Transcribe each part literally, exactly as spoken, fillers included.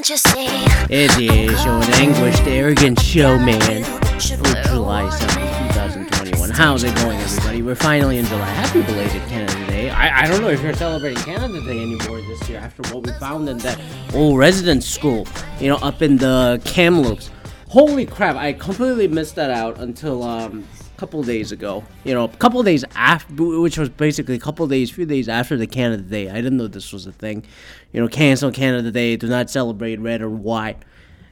Can't you see? It is your anguished, arrogant showman for July seventh, twenty twenty-one. How's it going, everybody? We're finally in July. Happy belated Canada Day. I, I don't know if you're celebrating Canada Day anymore this year after what we found in that old residence school, you know, up in the Kamloops. Holy crap, I completely missed that out until um, a couple days ago. You know, a couple days after, which was basically a couple days, few days after the Canada Day. I didn't know this was a thing. You know, cancel Canada Day, do not celebrate red or white,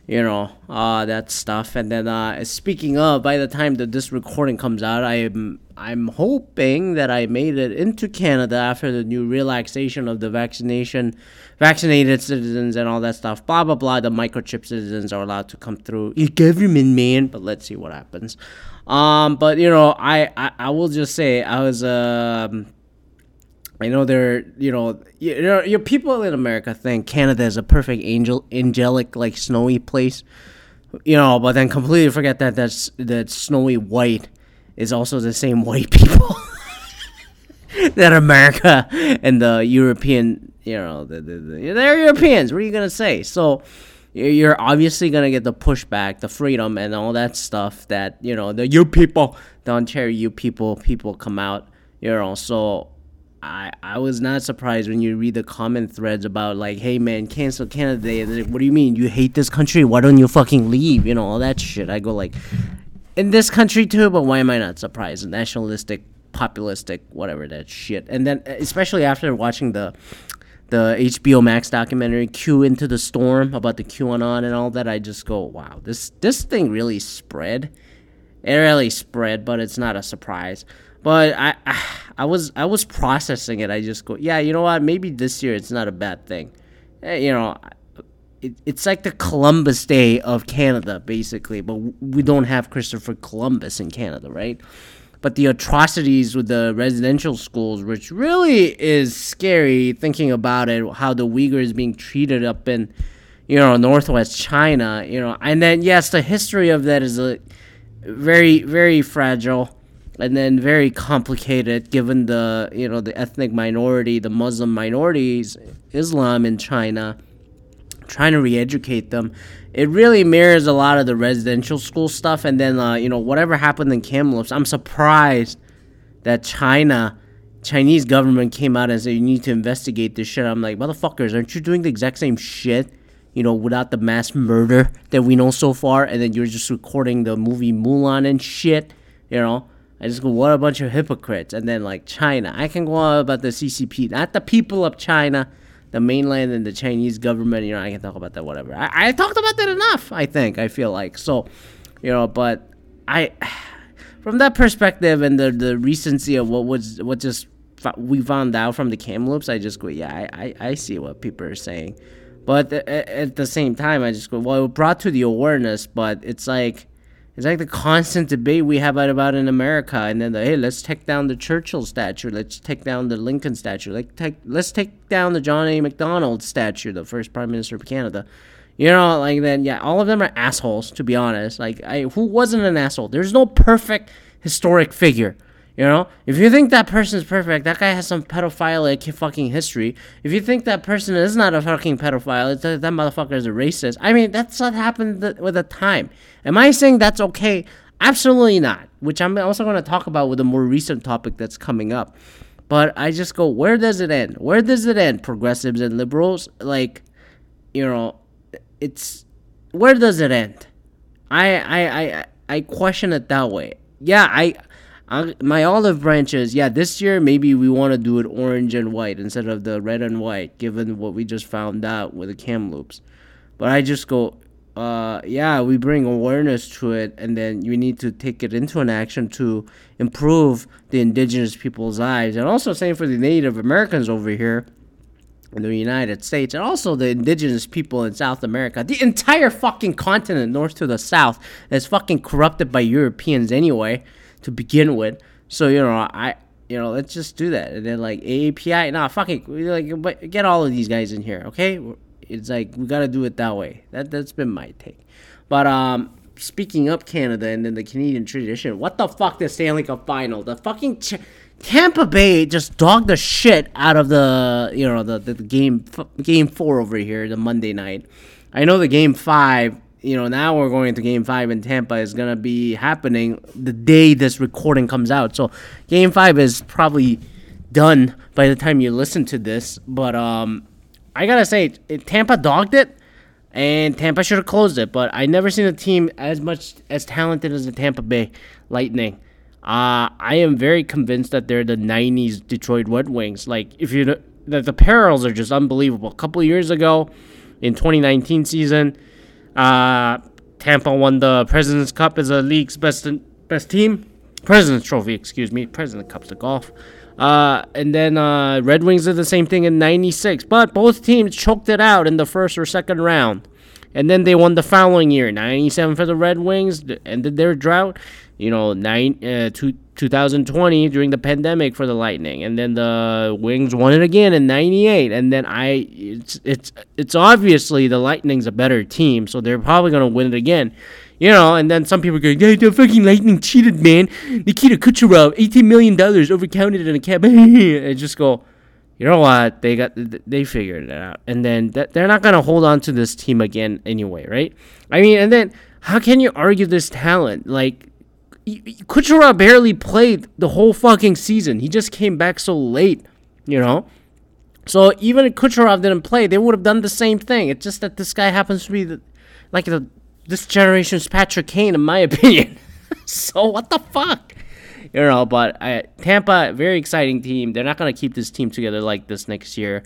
you know, uh, that stuff. And then uh, speaking of, by the time that this recording comes out, I'm, I'm hoping that I made it into Canada after the new relaxation of the vaccination vaccinated citizens and all that stuff, blah, blah, blah. The microchip citizens are allowed to come through. Your government, man. But let's see what happens. Um, but, you know, I, I, I will just say I was, um, I know there, you know, your, your people in America think Canada is a perfect angel, angelic, like snowy place, you know, but then completely forget that that's, that snowy white is also the same white people that America and the European, you know, the, the, the, they're Europeans. What are you going to say? So you're obviously going to get the pushback, the freedom, and all that stuff that, you know, the you people, the Ontario you people, people come out, you know. So I, I was not surprised when you read the comment threads about, like, hey, man, cancel Canada Day. And like, what do you mean? You hate this country? Why don't you fucking leave? You know, all that shit. I go, like, in this country, too, but why am I not surprised? Nationalistic, populistic, whatever that shit. And then, especially after watching the the H B O Max documentary, Q Into the Storm, about the QAnon and all that, I just go, wow, this, this thing really spread. It really spread, but it's not a surprise. But I, I I was I was processing it. I just go, yeah, you know what? Maybe this year it's not a bad thing. You know, it, it's like the Columbus Day of Canada, basically. But we don't have Christopher Columbus in Canada, right? But the atrocities with the residential schools, which really is scary thinking about it, how the Uyghurs being treated up in, you know, Northwest China, you know. And then, yes, the history of that is a very, very fragile and then very complicated given the, you know, the ethnic minority, the Muslim minorities, Islam in China, trying to re-educate them. It really mirrors a lot of the residential school stuff. And then, uh, you know, whatever happened in Kamloops, I'm surprised that China, Chinese government came out and said, you need to investigate this shit. I'm like, motherfuckers, aren't you doing the exact same shit, you know, without the mass murder that we know so far? And then you're just recording the movie Mulan and shit, you know? I just go, what a bunch of hypocrites. And then, like, China. I can go on about the C C P, not the people of China, the mainland and the Chinese government. You know, I can talk about that, whatever. I, I talked about that enough, I think, I feel like. So, you know, but I, from that perspective and the, the recency of what was, what just we found out from the Kamloops, I just go, yeah, I, I, I see what people are saying. But at, at the same time, I just go, well, it brought to the awareness, but it's like, it's like the constant debate we have about in America. And then, the, hey, let's take down the Churchill statue. Let's take down the Lincoln statue. Let's take, let's take down the John A. Macdonald statue, the first Prime Minister of Canada. You know, like, then, yeah, all of them are assholes, to be honest. Like, I, who wasn't an asshole? There's no perfect historic figure, you know? If you think that person's perfect, that guy has some pedophilic fucking history. If you think that person is not a fucking pedophile, it's a, that motherfucker is a racist. I mean, that's what happened th- with the time. Am I saying that's okay? Absolutely not, which I'm also going to talk about with a more recent topic that's coming up. But I just go, where does it end? Where does it end, progressives and liberals? Like, you know, it's, where does it end? I, I, I, I question it that way. Yeah, I... I, my olive branches, yeah, this year maybe we want to do it orange and white instead of the red and white, given what we just found out with the Kamloops. But I just go, uh, yeah, we bring awareness to it, and then you need to take it into an action to improve the indigenous people's lives. And also same for the Native Americans over here in the United States, and also the indigenous people in South America. The entire fucking continent, north to the south, is fucking corrupted by Europeans anyway, to begin with. So, you know, I, you know, let's just do that. And then, like, A A P I, nah, fuck it. We, like, but get all of these guys in here, okay? It's like, we gotta do it that way. That, that's been my take. But, um, speaking of Canada and then the Canadian tradition, what the fuck the Stanley Cup final? The fucking Ch- Tampa Bay just dogged the shit out of the, you know, the, the, the game game four over here, the Monday night. I know the game five, you know, now we're going to game five in Tampa is going to be happening the day this recording comes out. So game five is probably done by the time you listen to this. But um, I got to say, Tampa dogged it, and Tampa should have closed it. But I never seen a team as much as talented as the Tampa Bay Lightning. Uh, I am very convinced that they're the nineties Detroit Red Wings. Like, if you the, the parallels are just unbelievable. A couple of years ago, in twenty nineteen season, uh, Tampa won the President's Cup as the league's best best team, President's Trophy, excuse me, President's Cup's the golf. Uh, and then uh, Red Wings did the same thing in ninety-six, but both teams choked it out in the first or second round. And then they won the following year, ninety-seven for the Red Wings, ended their drought. You know, nine uh, two, two thousand twenty during the pandemic for the Lightning, and then the Wings won it again in ninety-eight. And then I, it's it's it's obviously the Lightning's a better team, so they're probably gonna win it again. You know, and then some people go, yeah, the fucking Lightning cheated, man. Nikita Kucherov, eighteen million dollars overcounted in a cap. And just go, you know what? They got they figured it out. And then that, they're not going to hold on to this team again anyway, right? I mean, and then how can you argue this talent? Like, Kucherov barely played the whole fucking season. He just came back so late, you know? So even if Kucherov didn't play, they would have done the same thing. It's just that this guy happens to be the, like the... this generation's Patrick Kane, in my opinion. So what the fuck, you know? But I, Tampa, very exciting team. They're not gonna keep this team together like this next year.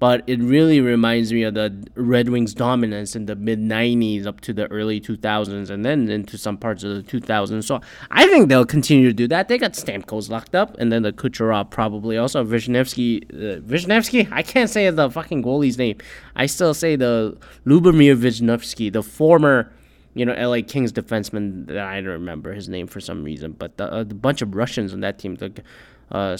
But it really reminds me of the Red Wings' dominance in the mid nineties up to the early two thousands, and then into some parts of the two thousands. So I think they'll continue to do that. They got Stamkos locked up, and then the Kucherov probably also Vizhnevsky. Uh, Vizhnevsky, I can't say the fucking goalie's name. I still say the Lubomir Vizhnevsky, the former, you know, L A Kings defenseman that I don't remember his name for some reason. But the, uh, the bunch of Russians on that team, the, uh,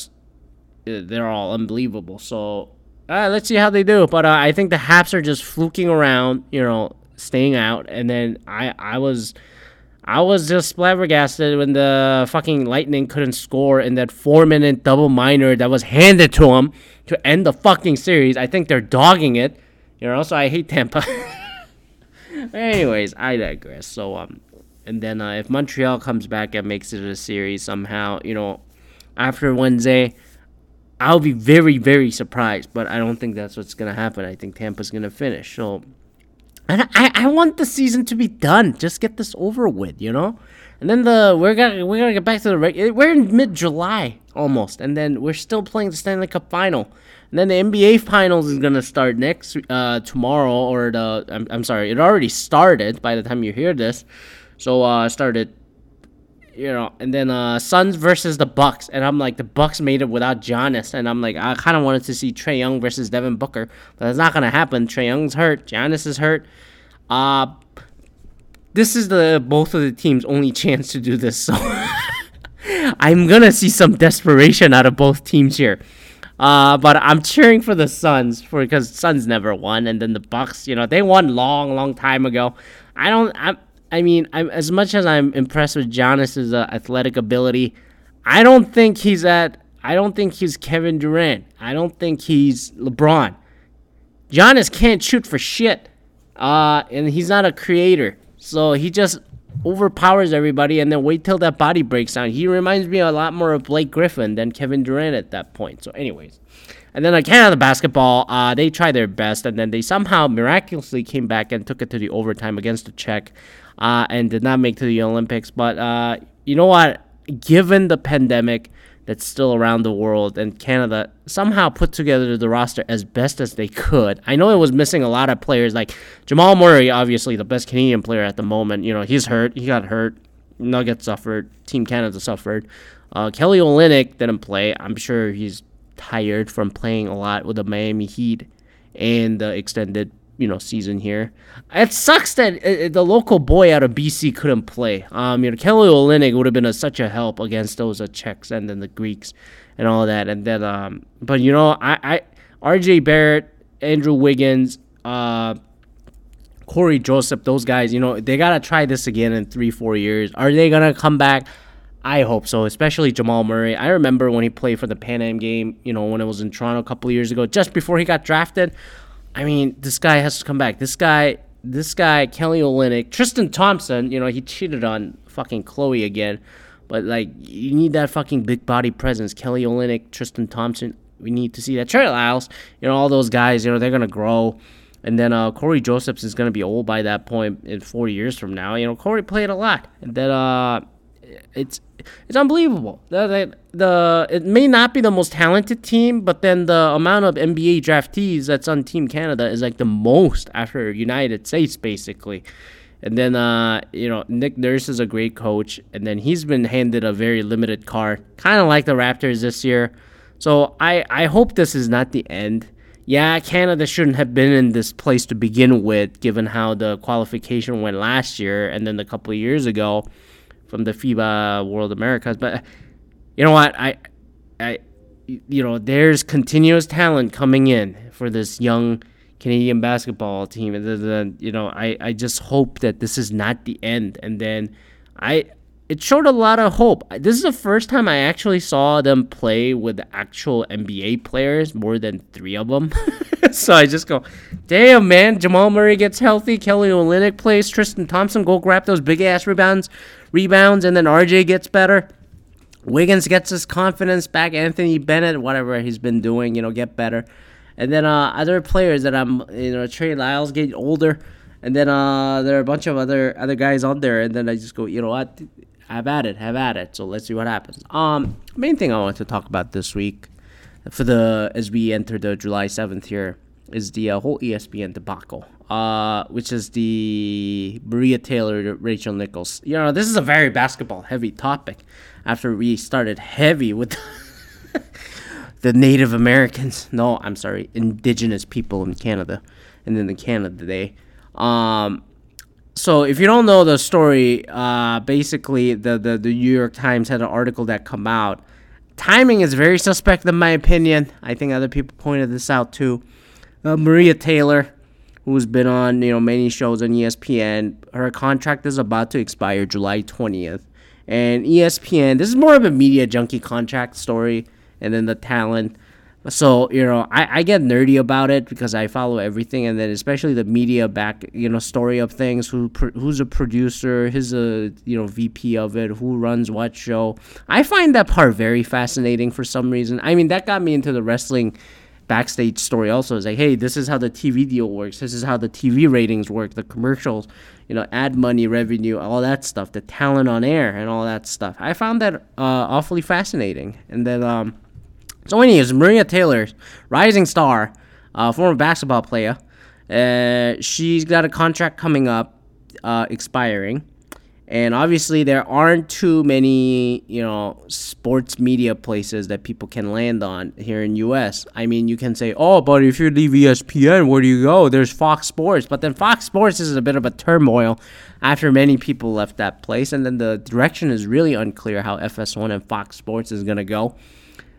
they're all unbelievable. So uh, let's see how they do. But uh, I think the Habs are just fluking around, you know, staying out. And then I, I was I was just flabbergasted when the fucking Lightning couldn't score in that four-minute double minor that was handed to them to end the fucking series. I think they're dogging it, you know, so I hate Tampa. Anyways, I digress. So, um, and then uh, if Montreal comes back and makes it a series somehow, you know, after Wednesday, I'll be very, very surprised. But I don't think that's what's going to happen. I think Tampa's going to finish. So, and I, I want the season to be done. Just get this over with, you know? And then the we're gonna we're gonna get back to the regular. We're in mid-July almost, and then we're still playing the Stanley Cup final. And then the N B A Finals is gonna start next uh, tomorrow, or the I'm, I'm sorry, it already started by the time you hear this. So uh, started, you know, and then uh, Suns versus the Bucks, and I'm like, the Bucks made it without Giannis, and I'm like, I kind of wanted to see Trae Young versus Devin Booker, but that's not gonna happen. Trae Young's hurt, Giannis is hurt. Uh, This is the both of the teams' only chance to do this, so I'm gonna see some desperation out of both teams here. Uh, but I'm cheering for the Suns for because Suns never won, and then the Bucks, you know, they won long, long time ago. I don't, I, I mean, I'm as much as I'm impressed with Giannis's uh, athletic ability, I don't think he's at, I don't think he's Kevin Durant. I don't think he's LeBron. Giannis can't shoot for shit, uh, and he's not a creator. So he just overpowers everybody, and then wait till that body breaks down. He reminds me a lot more of Blake Griffin than Kevin Durant at that point. So anyways, and then Canada basketball, uh, they tried their best, and then they somehow miraculously came back and took it to the overtime against the Czech, uh, and did not make it to the Olympics. But uh, you know what? Given the pandemic that's still around the world, and Canada somehow put together the roster as best as they could. I know it was missing a lot of players, like Jamal Murray, obviously the best Canadian player at the moment. You know, he's hurt. He got hurt. Nuggets suffered. Team Canada suffered. Uh, Kelly Olynyk didn't play. I'm sure he's tired from playing a lot with the Miami Heat and the extended, you know, season here. It sucks that uh, the local boy out of B C couldn't play. Um, you know, Kelly Olynyk would have been a, such a help against those uh, Czechs and then the Greeks and all that. And then, um, but you know, I, I R J Barrett, Andrew Wiggins, uh, Corey Joseph, those guys, you know, they gotta try this again in three, four years. Are they gonna come back? I hope so, especially Jamal Murray. I remember when he played for the Pan Am game, you know, when it was in Toronto a couple of years ago, just before he got drafted. I mean, this guy has to come back. This guy, this guy, Kelly Olynyk, Tristan Thompson, you know, he cheated on fucking Chloe again. But, like, you need that fucking big body presence. Kelly Olynyk, Tristan Thompson, we need to see that. Trey Lyles, you know, all those guys, you know, they're going to grow. And then uh, Corey Joseph is going to be old by that point in four years from now. You know, Corey played a lot. And then uh, it's it's unbelievable. The, the, the It may not be the most talented team, but then the amount of N B A draftees that's on Team Canada is, like, the most after United States, basically. And then, uh, you know, Nick Nurse is a great coach. And then he's been handed a very limited card, kind of like the Raptors this year. So I, I hope this is not the end. Yeah, Canada shouldn't have been in this place to begin with, given how the qualification went last year and then a couple of years ago from the FIBA World Americas. But you know what? I, I, you know, there's continuous talent coming in for this young Canadian basketball team. And then, you know, I, I just hope that this is not the end. And then I it showed a lot of hope. This is the first time I actually saw them play with actual N B A players, more than three of them. So I just go, damn, man, Jamal Murray gets healthy, Kelly Olynyk plays, Tristan Thompson, go grab those big-ass rebounds, rebounds, and then R J gets better. Wiggins gets his confidence back, Anthony Bennett, whatever he's been doing, you know, get better. And then uh, other players that I'm, you know, Trey Lyles getting older. And then uh, there are a bunch of other other guys on there. And then I just go, you know what? Have at it, have at it. So let's see what happens. Um, main thing I want to talk about this week, for the as we enter the July seventh here, is the uh, whole E S P N debacle, uh, which is the Maria Taylor, Rachel Nichols. You know, this is a very basketball-heavy topic. After we started heavy with the Native Americans, no, I'm sorry, Indigenous people in Canada, and then the Canada Day. Um. So if you don't know the story, uh, basically the, the, the New York Times had an article that come out. Timing is very suspect in my opinion. I think other people pointed this out too. Uh, Maria Taylor, who's been on you know many shows on E S P N, her contract is about to expire July twentieth. And E S P N, this is more of a media junkie contract story and then the talent. So, you know, I, I get nerdy about it because I follow everything. And then especially the media back, you know, story of things, who pro- who's a producer, who's a, you know, V P of it, who runs what show. I find that part very fascinating for some reason. I mean, that got me into the wrestling backstage story also. It's like, hey, this is how the T V deal works. This is how the T V ratings work, the commercials, you know, ad money, revenue, all that stuff, the talent on air and all that stuff. I found that uh, awfully fascinating. And then, um... So anyways, Maria Taylor, rising star, uh, former basketball player, uh, she's got a contract coming up, uh, expiring, and obviously there aren't too many, you know, sports media places that people can land on here in U S. I mean, you can say, oh, but if you leave E S P N, where do you go? There's Fox Sports, but then Fox Sports is a bit of a turmoil after many people left that place, and then the direction is really unclear how F S one and Fox Sports is going to go.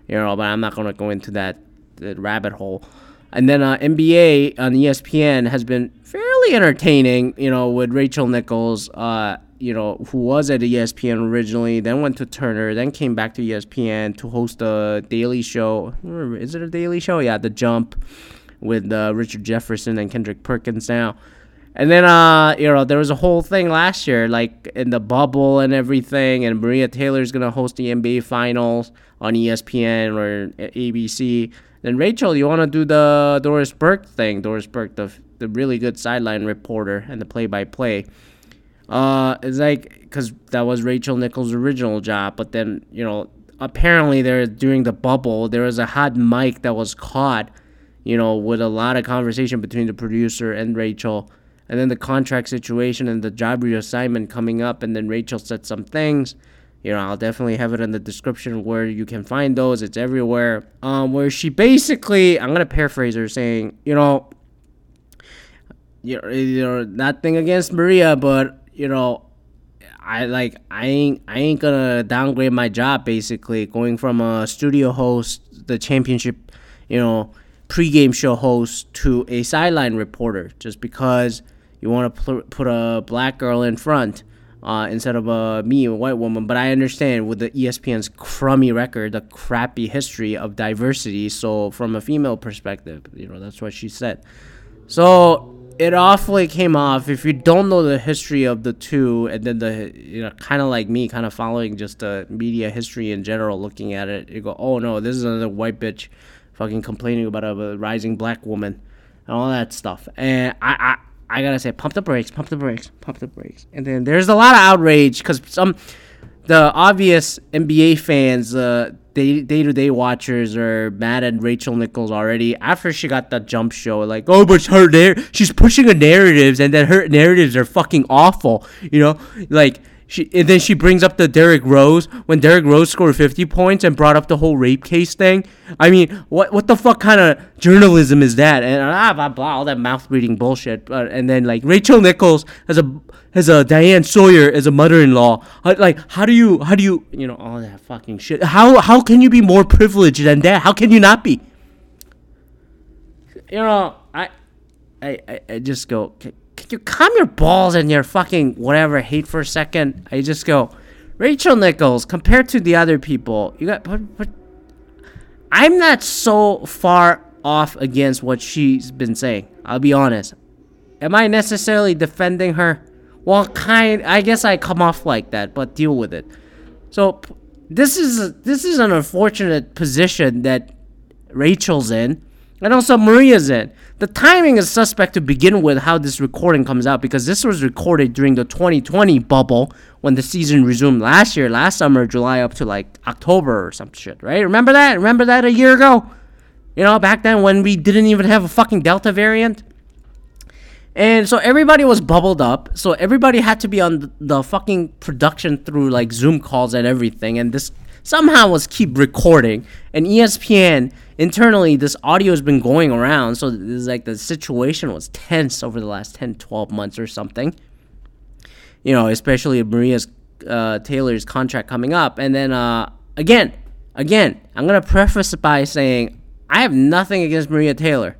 You know, but I'm not going to go into that, that rabbit hole. And then uh, N B A on E S P N has been fairly entertaining, you know, with Rachel Nichols, uh, you know, who was at E S P N originally, then went to Turner, then came back to E S P N to host a daily show. Is it a daily show? Yeah, The Jump with uh, Richard Jefferson and Kendrick Perkins now. And then, uh, you know, there was a whole thing last year, like in the bubble and everything, and Maria Taylor's going to host the N B A Finals on E S P N or A B C. Then, Rachel, you want to do the Doris Burke thing. Doris Burke, the the really good sideline reporter and the play-by-play. Uh, it's like, because that was Rachel Nichols' original job, but then, you know, apparently there during the bubble, there was a hot mic that was caught, you know, with a lot of conversation between the producer and Rachel. And then the contract situation and the job reassignment coming up. And then Rachel said some things. You know, I'll definitely have it in the description where you can find those. It's everywhere. Um, where she basically, I'm going to paraphrase her saying, you know, you're, you're nothing against Maria, but, you know, I like I ain't I ain't going to downgrade my job, basically. Going from a studio host, the championship, you know, pregame show host to a sideline reporter just because you want to pl- put a black girl in front uh, instead of uh, me, a white woman. But I understand with the E S P N's crummy record, the crappy history of diversity. So from a female perspective, you know, that's what she said. So it awfully came off. If you don't know the history of the two, and then the, you know, kind of like me, kind of following just the media history in general, looking at it, you go, oh no, this is another white bitch fucking complaining about a rising black woman and all that stuff. And I, I, I gotta say, pump the brakes, pump the brakes, pump the brakes. And then there's a lot of outrage because some, the obvious N B A fans, uh, day to day watchers are mad at Rachel Nichols already after she got the Jump show. Like, oh, but her narr- she's pushing her narratives, and then her narratives are fucking awful. You know, like she, and then she brings up the Derrick Rose when Derrick Rose scored fifty points and brought up the whole rape case thing. I mean, what what the fuck kind of journalism is that? And ah, blah, blah, blah, all that mouth breathing bullshit. Uh, and then like Rachel Nichols has a has a Diane Sawyer as a mother-in-law. Like, how do you how do you you know all that fucking shit? How how How can you be more privileged than that? How can you not be? You know, I, I, I just go, can, can you calm your balls and your fucking whatever hate for a second? I just go, Rachel Nichols, compared to the other people, you got, but, but I'm not so far off against what she's been saying. I'll be honest. Am I necessarily defending her? Well, kind, I guess I come off like that, but deal with it. So. This is a, this is an unfortunate position that Rachel's in, and also Maria's in. The timing is suspect to begin with, how this recording comes out, because this was recorded during the twenty twenty bubble when the season resumed last year, last summer, July up to like October or some shit, right? Remember that? Remember that a year ago? You know, back then when we didn't even have a fucking Delta variant? And so everybody was bubbled up, so everybody had to be on the fucking production through like Zoom calls and everything, and this somehow was keep recording. And E S P N, internally, this audio has been going around, so this is like the situation was tense over the last ten, twelve months or something. You know, especially Maria's uh, Taylor's contract coming up. And then, uh, again, again, I'm going to preface by saying I have nothing against Maria Taylor.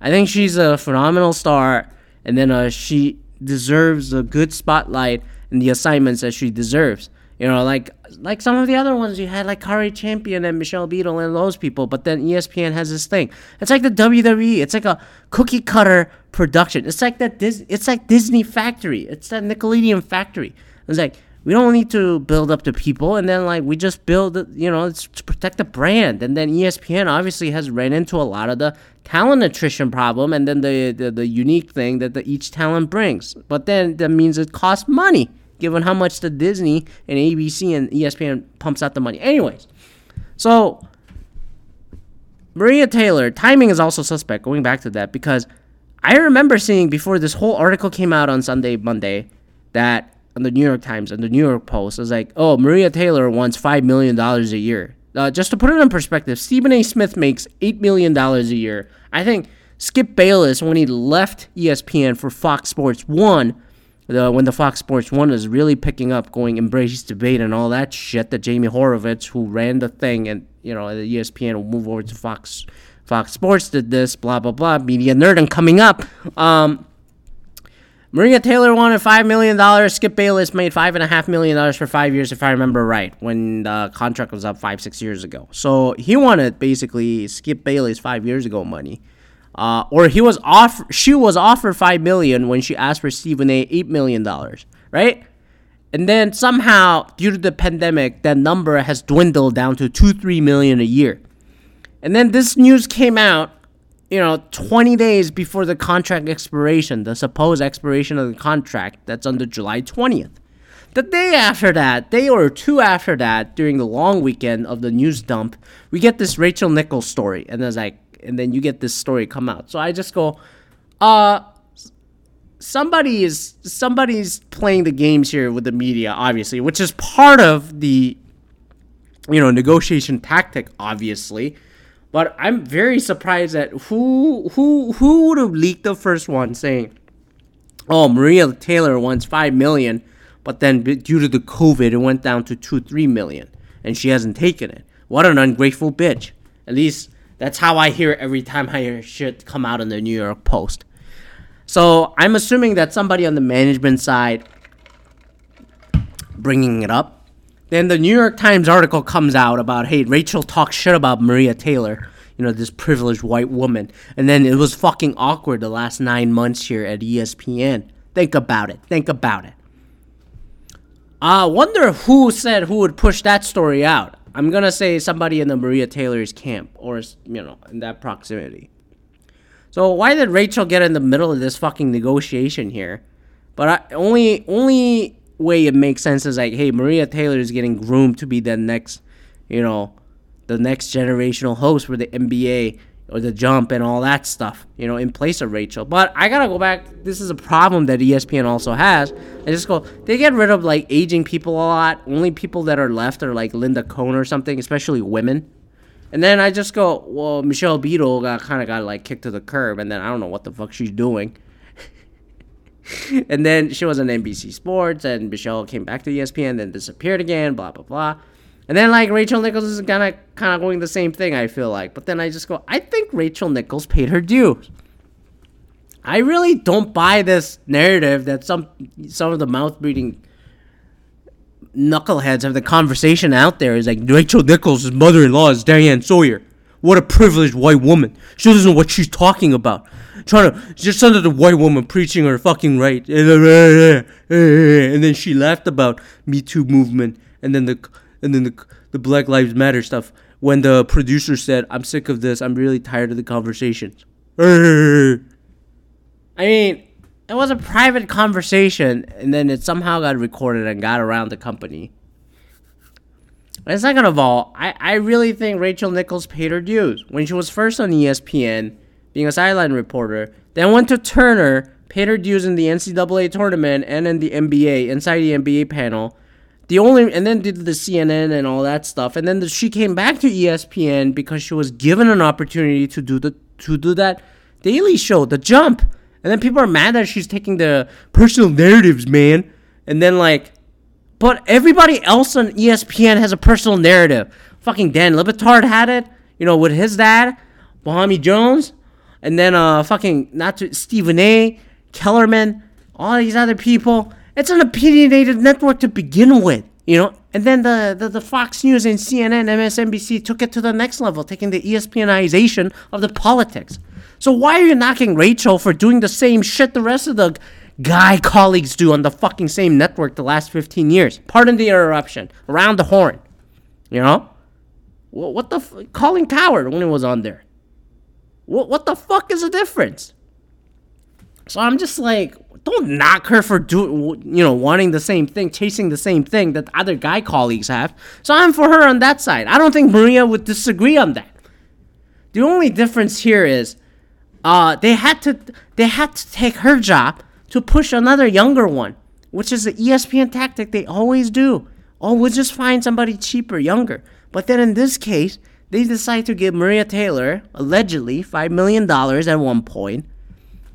I think she's a phenomenal star. And then uh, she deserves a good spotlight and the assignments that she deserves. You know, like like some of the other ones you had, like Kari Champion and Michelle Beadle and those people. But then E S P N has this thing. It's like the W W E. It's like a cookie cutter production. It's like that. Dis- it's like Disney Factory. It's that Nickelodeon Factory. It's like we don't need to build up the people, and then like we just build. You know, it's to protect the brand. And then E S P N obviously has ran into a lot of the talent attrition problem, and then the, the, the unique thing that the, each talent brings. But then that means it costs money, given how much the Disney and A B C and E S P N pumps out the money. Anyways, so Maria Taylor, timing is also suspect, going back to that, because I remember seeing before this whole article came out on Sunday, Monday, that on the New York Times and the New York Post, it was like, oh, Maria Taylor wants five million dollars a year. Uh, just to put it in perspective, Stephen A. Smith makes eight million dollars a year. I think Skip Bayless, when he left E S P N for Fox Sports one, the, when the Fox Sports one was really picking up, going embrace debate and all that shit, that Jamie Horowitz, who ran the thing, and, you know, the E S P N will move over to Fox Fox Sports, did this, blah, blah, blah, media nerd, and coming up. Um, Maria Taylor wanted five million dollars. Skip Bayless made five point five million dollars for five years, if I remember right, when the contract was up five, six years ago. So he wanted basically Skip Bayless five years ago money. Uh, or he was off, she was offered five million dollars when she asked for Stephen A. eight million dollars, right? And then somehow, due to the pandemic, that number has dwindled down to two, three million dollars a year. And then this news came out, you know, twenty days before the contract expiration, the supposed expiration of the contract that's under July twentieth. The day after that, day or two after that, during the long weekend of the news dump, we get this Rachel Nichols story, and it's like, and then you get this story come out. So I just go, uh, somebody is somebody's playing the games here with the media, obviously, which is part of the, you know, negotiation tactic, obviously. But I'm very surprised at who who who would have leaked the first one saying, oh, Maria Taylor wants five million dollars, but then due to the COVID, it went down to two, three million dollars, and she hasn't taken it. What an ungrateful bitch. At least that's how I hear every time I hear shit come out in the New York Post. So I'm assuming that somebody on the management side bringing it up. Then the New York Times article comes out about, hey, Rachel talks shit about Maria Taylor, you know, this privileged white woman. And then it was fucking awkward the last nine months here at E S P N. Think about it. Think about it. I wonder who said who would push that story out. I'm going to say somebody in the Maria Taylor's camp or, you know, in that proximity. So why did Rachel get in the middle of this fucking negotiation here? But I, only only way it makes sense is like, hey, Maria Taylor is getting groomed to be the next, you know, the next generational host for the N B A or the Jump and all that stuff, you know, in place of Rachel. But I gotta go back. This is a problem that E S P N also has. I just go, they get rid of like aging people a lot. Only people that are left are like Linda Cohn or something, especially women. And then I just go, well, Michelle Beadle got kind of got like kicked to the curb, and then I don't know what the fuck she's doing. And then she was on N B C Sports, and Michelle came back to E S P N, then disappeared again, blah, blah, blah. And then, like, Rachel Nichols is kind of kind of going the same thing, I feel like. But then I just go, I think Rachel Nichols paid her dues. I really don't buy this narrative that some some of the mouth-breathing knuckleheads have the conversation out there. Is like, Rachel Nichols' mother-in-law is Diane Sawyer. What a privileged white woman. She doesn't know what she's talking about. Trying to, just another white woman preaching her fucking right. And then she laughed about Me Too movement. And then the... And then the the Black Lives Matter stuff. When the producer said, "I'm sick of this. I'm really tired of the conversations." I mean, it was a private conversation, and then it somehow got recorded and got around the company. And second of all, I, I really think Rachel Nichols paid her dues when she was first on E S P N, being a sideline reporter. Then went to Turner, paid her dues in the N C double A tournament and in the N B A, inside the N B A panel. The only and then did the C N N and all that stuff, and then the, she came back to E S P N because she was given an opportunity to do the to do that daily show, The Jump. And then people are mad that she's taking the personal narratives, man. And then like, but everybody else on E S P N has a personal narrative. Fucking Dan Le Batard had it, you know, with his dad, Bahami Jones, and then uh fucking not to Stephen A. Kellerman, all these other people. It's an opinionated network to begin with, you know? And then the, the, the Fox News and C N N, M S N B C took it to the next level, taking the ESPNization of the politics. So why are you knocking Rachel for doing the same shit the rest of the guy colleagues do on the fucking same network the last fifteen years? Pardon the interruption. Around the horn, you know? What the... F- Colin Cowherd when he was on there. What, what the fuck is the difference? So I'm just like... Don't knock her for do, you know, wanting the same thing, chasing the same thing that other guy colleagues have. So I'm for her on that side. I don't think Maria would disagree on that. The only difference here is uh, they had to they had to take her job to push another younger one, which is the E S P N tactic they always do. Oh, we'll just find somebody cheaper, younger. But then in this case, they decide to give Maria Taylor, allegedly, five million dollars at one point,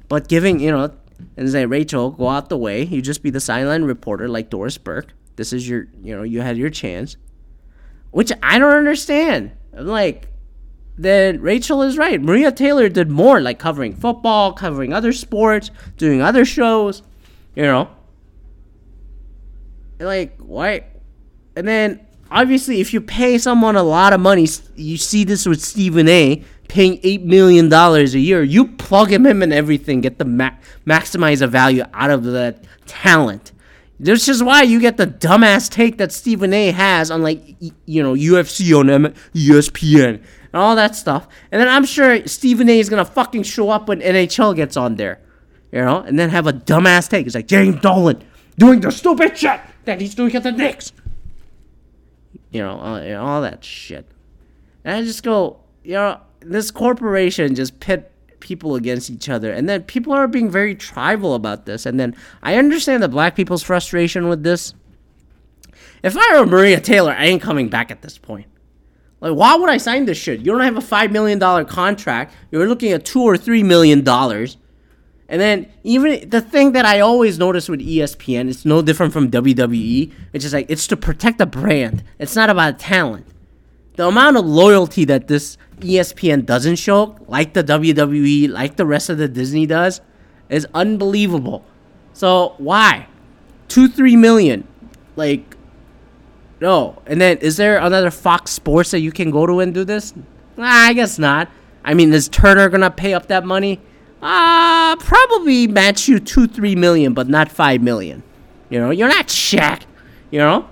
but giving, you know, and say, Rachel, go out the way. You just be the sideline reporter like Doris Burke. This is your, you know, you had your chance. Which I don't understand. I'm like, then Rachel is right. Maria Taylor did more, like covering football, covering other sports, doing other shows, you know. Like, why? And then, obviously, if you pay someone a lot of money, you see this with Stephen A., paying eight million dollars a year, you plug him in everything, get the ma- maximize the value out of the talent. This is why you get the dumbass take that Stephen A. has on, like, you know, U F C on M- E S P N and all that stuff. And then I'm sure Stephen A. is going to fucking show up when N H L gets on there, you know, and then have a dumbass take. It's like James Dolan doing the stupid shit that he's doing at the Knicks. You know, all, you know, all that shit. And I just go, you know, this corporation just pit people against each other. And then people are being very tribal about this. And then I understand the black people's frustration with this. If I were Maria Taylor, I ain't coming back at this point. Like, why would I sign this shit? You don't have a five million dollars contract. You're looking at two or three million dollars. And then even the thing that I always notice with E S P N, it's no different from W W E. It's just like, it's to protect the brand. It's not about talent. The amount of loyalty that this E S P N doesn't show, like the W W E, like the rest of the Disney does, is unbelievable. So why? Two, three million. Like, No. And then, is there another Fox Sports that you can go to and do this? Nah, I guess not. I mean, is Turner going to pay up that money? Uh, probably match you two, three million, but not five million. You know, you're not Shaq, you know?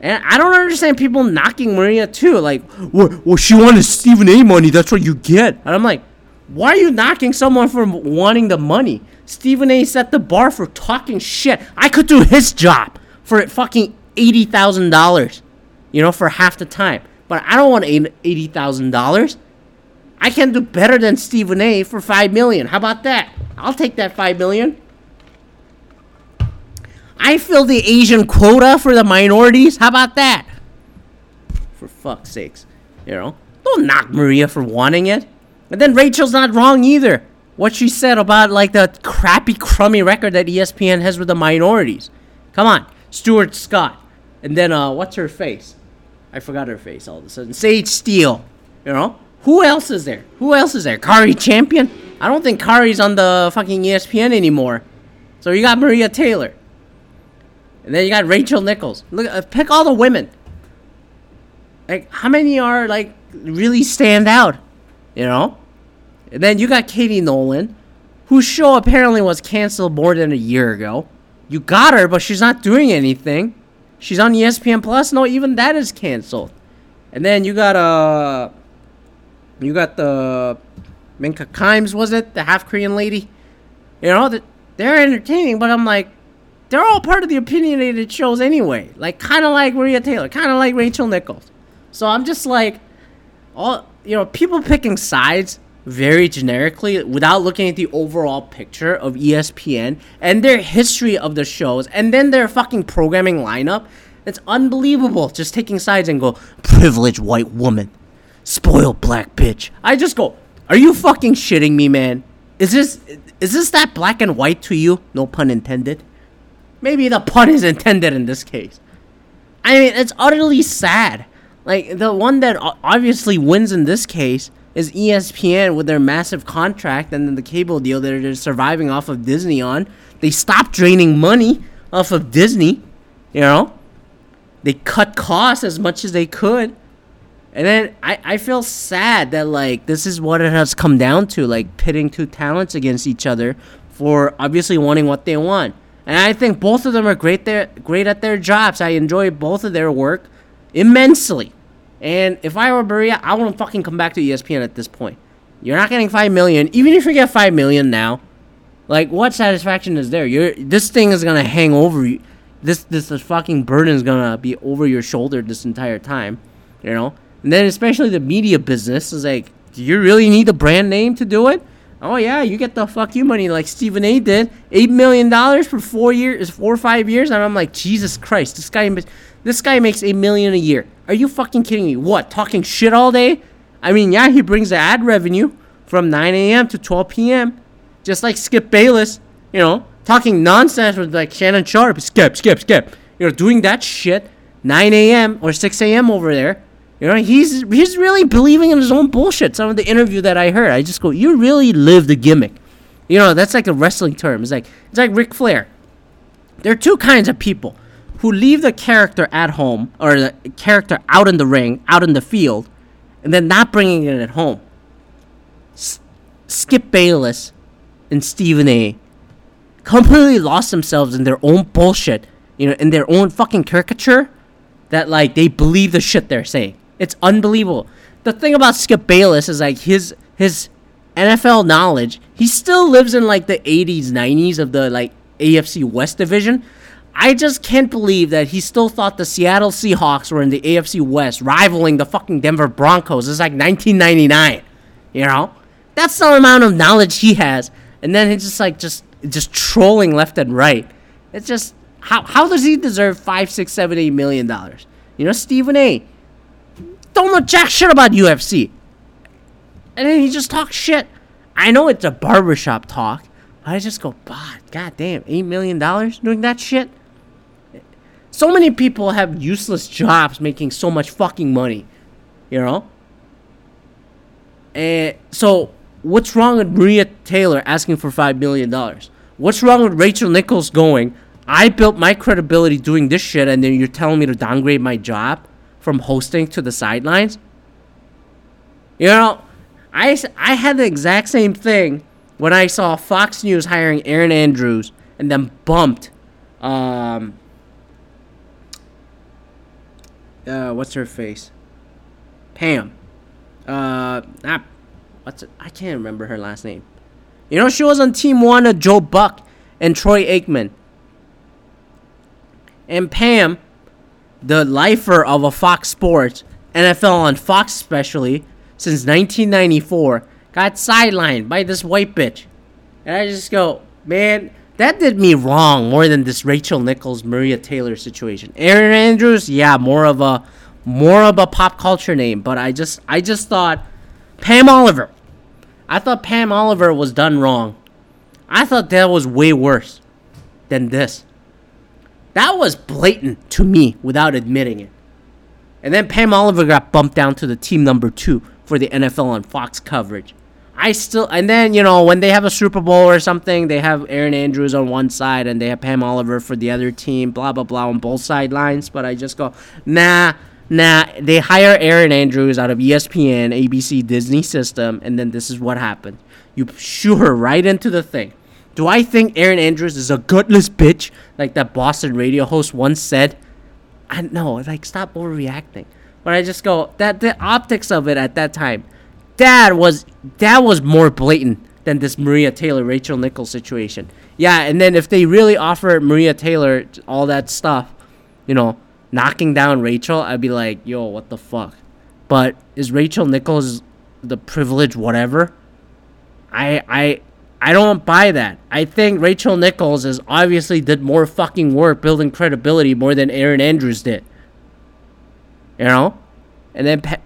And I don't understand people knocking Maria, too. Like, well, well she wanted Stephen A. money. That's what you get. And I'm like, why are you knocking someone for wanting the money? Stephen A. set the bar for talking shit. I could do his job for fucking eighty thousand dollars, you know, for half the time. But I don't want eighty thousand dollars. I can do better than Stephen A. for five million dollars. How about that? I'll take that five million dollars. I fill the Asian quota for the minorities. How about that? For fuck's sakes. You know? Don't knock Maria for wanting it. And then Rachel's not wrong either. What she said about, like, the crappy, crummy record that E S P N has with the minorities. Come on. Stuart Scott. And then, uh, what's her face? I forgot her face all of a sudden. Sage Steele. You know? Who else is there? Who else is there? Kari Champion? I don't think Kari's on the fucking E S P N anymore. So you got Maria Taylor. And then you got Rachel Nichols. Look, uh, pick all the women. Like, how many are, like, really stand out? You know? And then you got Katie Nolan, whose show apparently was canceled more than a year ago. You got her, but she's not doing anything. She's on E S P N Plus. No, even that is canceled. And then you got, uh... You got the Minka Kimes, was it? The half-Korean lady. You know, they're entertaining, but I'm like, they're all part of the opinionated shows anyway. Like, kind of like Maria Taylor, kind of like Rachel Nichols. So I'm just like, all you know, people picking sides very generically without looking at the overall picture of E S P N and their history of the shows and then their fucking programming lineup. It's unbelievable just taking sides and go, privileged white woman. Spoiled black bitch. I just go, are you fucking shitting me, man? Is this is this that black and white to you? No pun intended. Maybe the pun is intended in this case. I mean, it's utterly sad. Like, the one that obviously wins in this case is E S P N with their massive contract and then the cable deal that they're surviving off of Disney on. They stopped draining money off of Disney, you know? They cut costs as much as they could. And then I, I feel sad that, like, this is what it has come down to, like, pitting two talents against each other for obviously wanting what they want. And I think both of them are great there, great at their jobs. I enjoy both of their work immensely. And if I were Maria, I wouldn't fucking come back to E S P N at this point. You're not getting five million dollars. Even if you get five million dollars now, like, what satisfaction is there? You're This thing is going to hang over you. This, this, this fucking burden is going to be over your shoulder this entire time, you know? And then especially the media business is like, do you really need a brand name to do it? Oh, yeah, you get the fuck you money like Stephen A. did. eight million dollars for four years, four or five years. And I'm like, Jesus Christ, this guy this guy makes eight million dollars a year. Are you fucking kidding me? What, talking shit all day? I mean, yeah, he brings the ad revenue from nine a.m. to twelve p.m. Just like Skip Bayless, you know, talking nonsense with like Shannon Sharp. Skip, skip, skip. You know, doing that shit nine a.m. or six a.m. over there. You know, he's he's really believing in his own bullshit. Some of the interview that I heard, I just go, you really live the gimmick. You know, that's like a wrestling term. It's like it's like Ric Flair. There are two kinds of people who leave the character at home or the character out in the ring, out in the field, and then not bringing it at home. S- Skip Bayless and Stephen A. completely lost themselves in their own bullshit, you know, in their own fucking caricature that, like, they believe the shit they're saying. It's unbelievable. The thing about Skip Bayless is, like, his his N F L knowledge, he still lives in, like, the eighties, nineties of the, like, A F C West division. I just can't believe that he still thought the Seattle Seahawks were in the A F C West, rivaling the fucking Denver Broncos. It's like nineteen ninety-nine, you know? That's the amount of knowledge he has. And then he's just, like, just just trolling left and right. It's just, how how does he deserve five, six, seven, eight million dollars? You know, Stephen A. don't know jack shit about U F C. And then he just talks shit. I know it's a barbershop talk, but I just go, God, goddamn, eight million dollars doing that shit? So many people have useless jobs making so much fucking money, you know? And so, what's wrong with Maria Taylor asking for five million dollars? What's wrong with Rachel Nichols going, I built my credibility doing this shit, and then you're telling me to downgrade my job from hosting to the sidelines? You know, I, I had the exact same thing when I saw Fox News hiring Aaron Andrews and then bumped, um, uh, what's her face? Pam. Uh, not, what's it? I can't remember her last name. You know, she was on Team One of Joe Buck and Troy Aikman. And Pam, the lifer of a Fox Sports, N F L on Fox especially, since nineteen ninety-four, got sidelined by this white bitch. And I just go, man, that did me wrong more than this Rachel Nichols, Maria Taylor situation. Aaron Andrews, yeah, more of a more of a pop culture name. But I just I just thought Pam Oliver. I thought Pam Oliver was done wrong. I thought that was way worse than this. That was blatant to me without admitting it. And then Pam Oliver got bumped down to the team number two for the N F L on Fox coverage. I still, and then, you know, when they have a Super Bowl or something, they have Aaron Andrews on one side and they have Pam Oliver for the other team, blah, blah, blah, on both sidelines. But I just go, nah, nah, they hire Aaron Andrews out of E S P N, A B C, Disney system, and then this is what happened. You shoot her right into the thing. Do I think Aaron Andrews is a gutless bitch, like that Boston radio host once said? I know, like, stop overreacting. But I just go, that the optics of it at that time, that was that was more blatant than this Maria Taylor, Rachel Nichols situation. Yeah, and then if they really offered Maria Taylor all that stuff, you know, knocking down Rachel, I'd be like, yo, what the fuck? But is Rachel Nichols the privilege whatever? I I... I don't buy that. I think Rachel Nichols has obviously did more fucking work building credibility more than Aaron Andrews did. You know? And then Pe-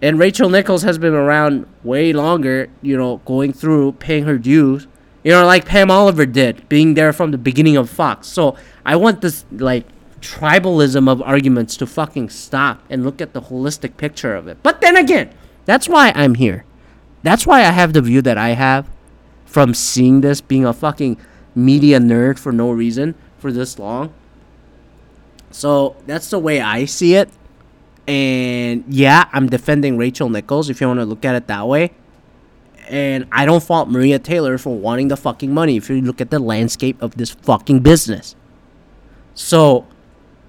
and Rachel Nichols has been around way longer, you know, going through, paying her dues. You know, like Pam Oliver did, being there from the beginning of Fox. So I want this, like, tribalism of arguments to fucking stop and look at the holistic picture of it. But then again, that's why I'm here. That's why I have the view that I have. From seeing this, being a fucking media nerd for no reason for this long. So that's the way I see it. And yeah, I'm defending Rachel Nichols if you want to look at it that way. And I don't fault Maria Taylor for wanting the fucking money if you look at the landscape of this fucking business. So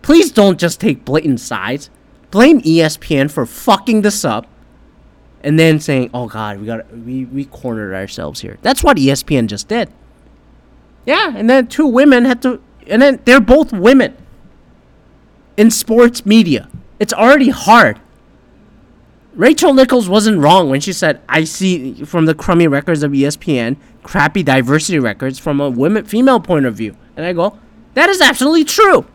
please don't just take blatant sides. Blame E S P N for fucking this up. And then saying, oh, God, we got we, we cornered ourselves here. That's what E S P N just did. Yeah, and then two women had to... And then they're both women in sports media. It's already hard. Rachel Nichols wasn't wrong when she said, I see from the crummy records of E S P N, crappy diversity records from a women female point of view. And I go, that is absolutely true.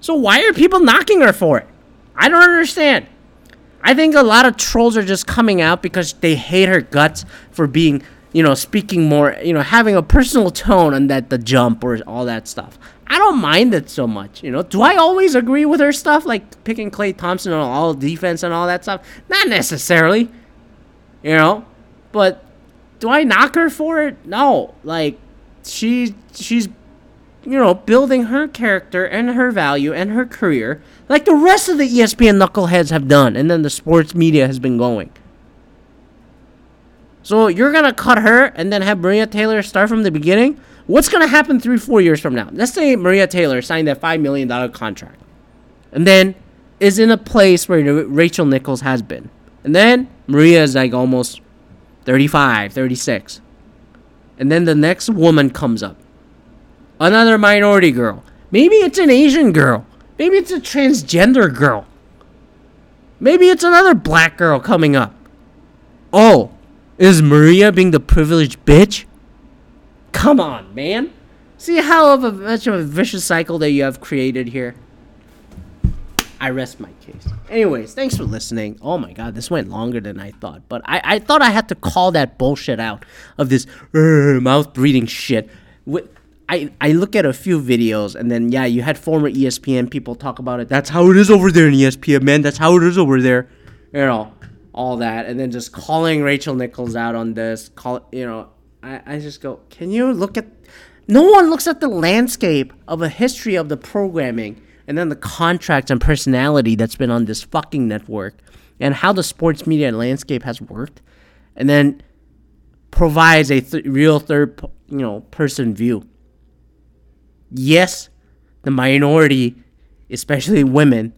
So why are people knocking her for it? I don't understand. I think a lot of trolls are just coming out because they hate her guts for being, you know, speaking more, you know, having a personal tone on that The Jump or all that stuff. I don't mind it so much, you know. Do I always agree with her stuff, like picking Klay Thompson on all defense and all that stuff? Not necessarily, you know. But do I knock her for it? No. Like, she, she's, you know, building her character and her value and her career like the rest of the E S P N knuckleheads have done, and then the sports media has been going. So you're going to cut her and then have Maria Taylor start from the beginning? What's going to happen three, four years from now? Let's say Maria Taylor signed that five million dollars contract and then is in a place where Rachel Nichols has been. And then Maria is like almost thirty-five, thirty-six. And then the next woman comes up. Another minority girl. Maybe it's an Asian girl. Maybe it's a transgender girl. Maybe it's another black girl coming up. Oh, is Maria being the privileged bitch? Come on, man. See how much of a vicious cycle that you have created here? I rest my case. Anyways, thanks for listening. Oh my God, this went longer than I thought. But I, I thought I had to call that bullshit out of this uh, mouth-breathing shit with... I, I look at a few videos, and then, yeah, you had former E S P N people talk about it. That's how it is over there in E S P N, man. That's how it is over there. You know, all that. And then just calling Rachel Nichols out on this. Call, you know, I, I just go, can you look at... No one looks at the landscape of a history of the programming and then the contracts and personality that's been on this fucking network and how the sports media landscape has worked, and then provides a th- real third, you know, person view. Yes, the minority, especially women,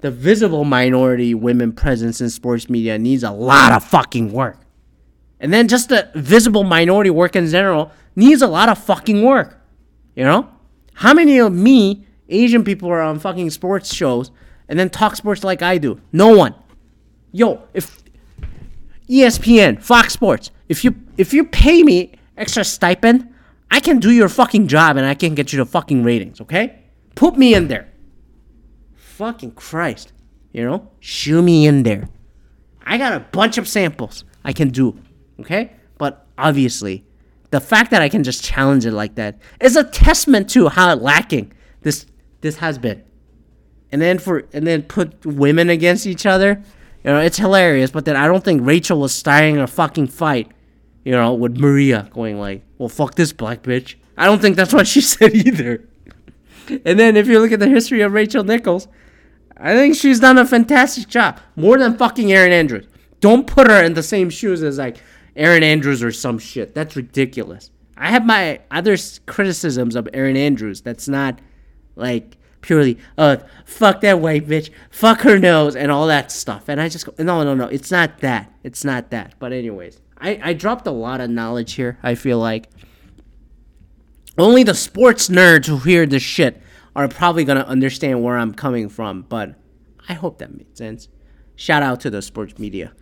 the visible minority women presence in sports media needs a lot of fucking work. And then just the visible minority work in general needs a lot of fucking work. You know? How many of me, Asian people, are on fucking sports shows and then talk sports like I do? No one. Yo, if E S P N, Fox Sports, if you if you pay me extra stipend, I can do your fucking job and I can get you the fucking ratings, okay? Put me in there. Fucking Christ. You know? Shoe me in there. I got a bunch of samples I can do, okay? But obviously, the fact that I can just challenge it like that is a testament to how lacking this this has been. And then for and then put women against each other, you know, it's hilarious. But then I don't think Rachel was starting a fucking fight, you know, with Maria going like, well, fuck this black bitch. I don't think that's what she said either. And then if you look at the history of Rachel Nichols, I think she's done a fantastic job. More than fucking Erin Andrews. Don't put her in the same shoes as like Erin Andrews or some shit. That's ridiculous. I have my other criticisms of Erin Andrews. That's not like purely, uh, fuck that white bitch, fuck her nose, and all that stuff. And I just go, no, no, no, it's not that. It's not that. But anyways, I, I dropped a lot of knowledge here, I feel like. Only the sports nerds who hear this shit are probably going to understand where I'm coming from. But I hope that made sense. Shout out to the sports media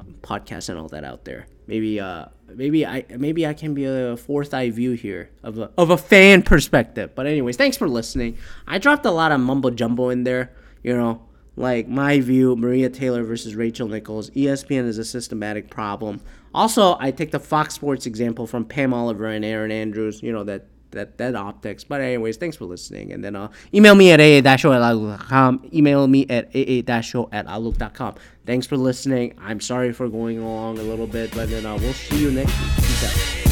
um, podcasts and all that out there. Maybe uh, maybe I maybe I can be a fourth eye view here of a, of a fan perspective. But anyways, thanks for listening. I dropped a lot of mumbo jumbo in there, you know, like my view, Maria Taylor versus Rachel Nichols. E S P N is a systematic problem. Also, I take the Fox Sports example from Pam Oliver and Erin Andrews, you know, that that that optics. But anyways, thanks for listening. And then uh, email me at a a dash show at outlook dot com. Email me at a a dash show at outlook dot com. Thanks for listening. I'm sorry for going along a little bit, but then uh, we'll see you next week. Peace out.